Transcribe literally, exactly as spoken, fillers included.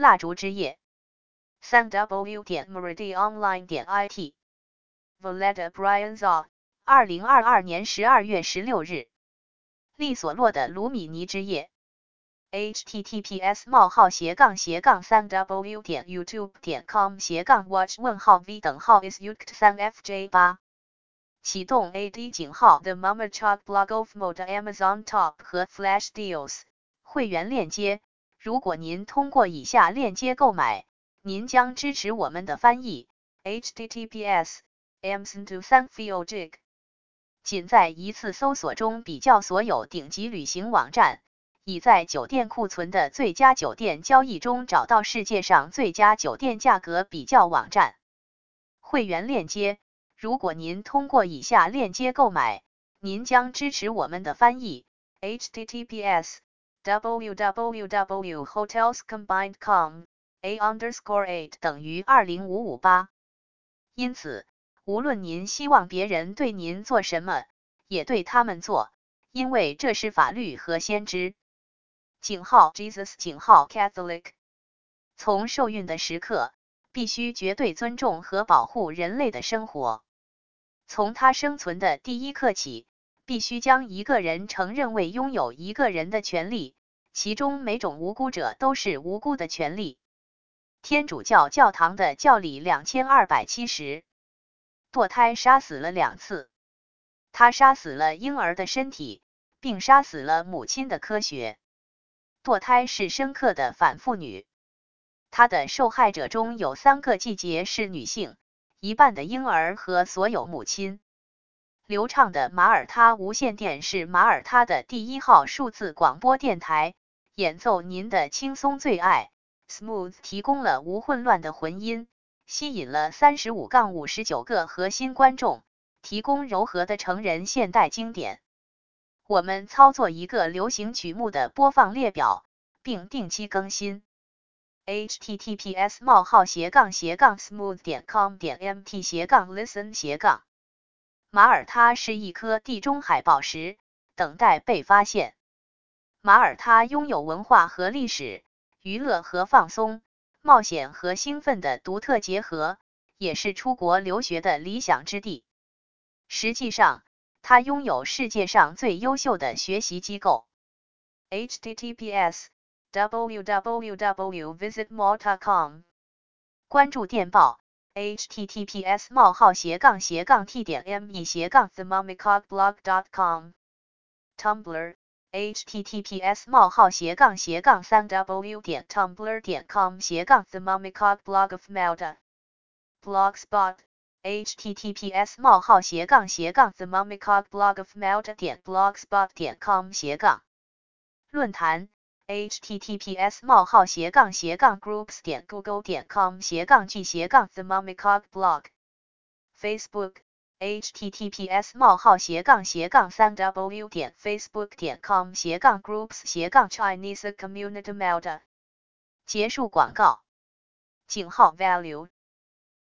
蜡烛之夜 三 w 点 meridianonline 点 I T Valetta Brian Zaugh 二零二二年十二月十六日利索洛的卢米尼之夜 H T T P S 冒号斜杠斜杠 三 w 点 youtube 点 com 斜杠 watch 问号 v 等号 is yukt 三 f j 八 启动 A D 井号 The Mama Chalk Blog of Mode Amazon Top 和 Flash Deals 会员链接。如果您通过以下链接购买，您将支持我们的翻译。H T T P S colon slash slash amazon dot com slash fojig 仅在一次搜索中比较所有顶级旅行网站。已在酒店库存的最佳酒店交易中找到世界上最佳酒店价格比较网站。会员链接，如果您通过以下链接购买，您将支持我们的翻译。H T T P S colon slash slash w w w dot hotelscombined dot com slash a underscore eight 等于二零五五八。因此，无论您希望别人对您做什么，也对他们做，因为这是法律和先知。井号 Jesus 井号 Catholic 从受孕的时刻必须绝对尊重和保护人类的生活，从他生存的第一刻起，必须将一个人承认为拥有一个人的权利，其中每种无辜者都是无辜的权利。天主教教堂的教理两千二百七十。堕胎杀死了两次，他杀死了婴儿的身体，并杀死了母亲的科学。堕胎是深刻的反妇女，她的受害者中有三个季节是女性，一半的婴儿和所有母亲。流畅的马耳他无线电是马耳他的第一号数字广播电台，演奏您的轻松最爱。Smooth 提供了无混乱的混音，吸引了 三十五到五十九 个核心观众，提供柔和的成人现代经典。我们操作一个流行曲目的播放列表，并定期更新。H T T P S colon slash slash smooth dot com slash m t slash listen 马耳他是一颗地中海宝石，等待被发现。马耳他拥有文化和历史、娱乐和放松、冒险和兴奋的独特结合，也是出国留学的理想之地。实际上，它拥有世界上最优秀的学习机构。H T T P S colon slash slash w w w dot visit malta dot com 关注电报 H T T P S colon slash slash t dot m e slash the mummy cock blog dot com Tumblr H T T P S colon slash slash w dot tumblr dot com slash the mummy cock blog of malta Blogspot H T T P S colon slash slash the mummy cock blog of malta dot blogspot dot com 论坛 H T T P S colon slash slash groups dot google dot com slash the mummy cock blog Facebook H T T P S colon slash slash w dot facebook dot com slash groups slash Chinese community malta 结束广告。井号 value